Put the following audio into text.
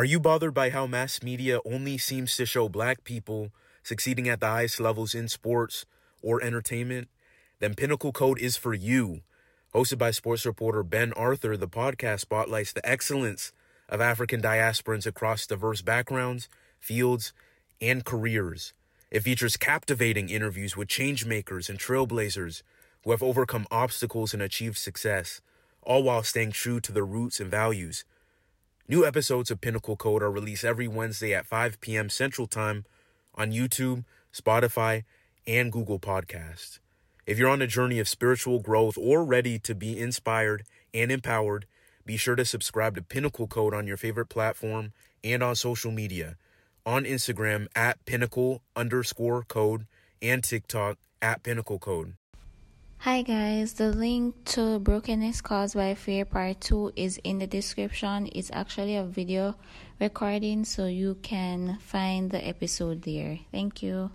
Are you bothered by how mass media only seems to show black people succeeding at the highest levels in sports or entertainment? Then Pinnacle Code is for you. Hosted by sports reporter Ben Arthur, the podcast spotlights the excellence of African diasporans across diverse backgrounds, fields, and careers. It features captivating interviews with changemakers and trailblazers who have overcome obstacles and achieved success, all while staying true to their roots and values. New episodes of Pinnacle Code are released every Wednesday at 5 p.m. Central Time on YouTube, Spotify, and Google Podcasts. If you're on a journey of spiritual growth or ready to be inspired and empowered, be sure to subscribe to Pinnacle Code on your favorite platform and on social media. On Instagram at Pinnacle_Code and TikTok at Pinnacle Code. Hi guys, the link to Brokenness Caused by Fear Part 2 is in the description. It's actually a video recording, so you can find the episode there. Thank you.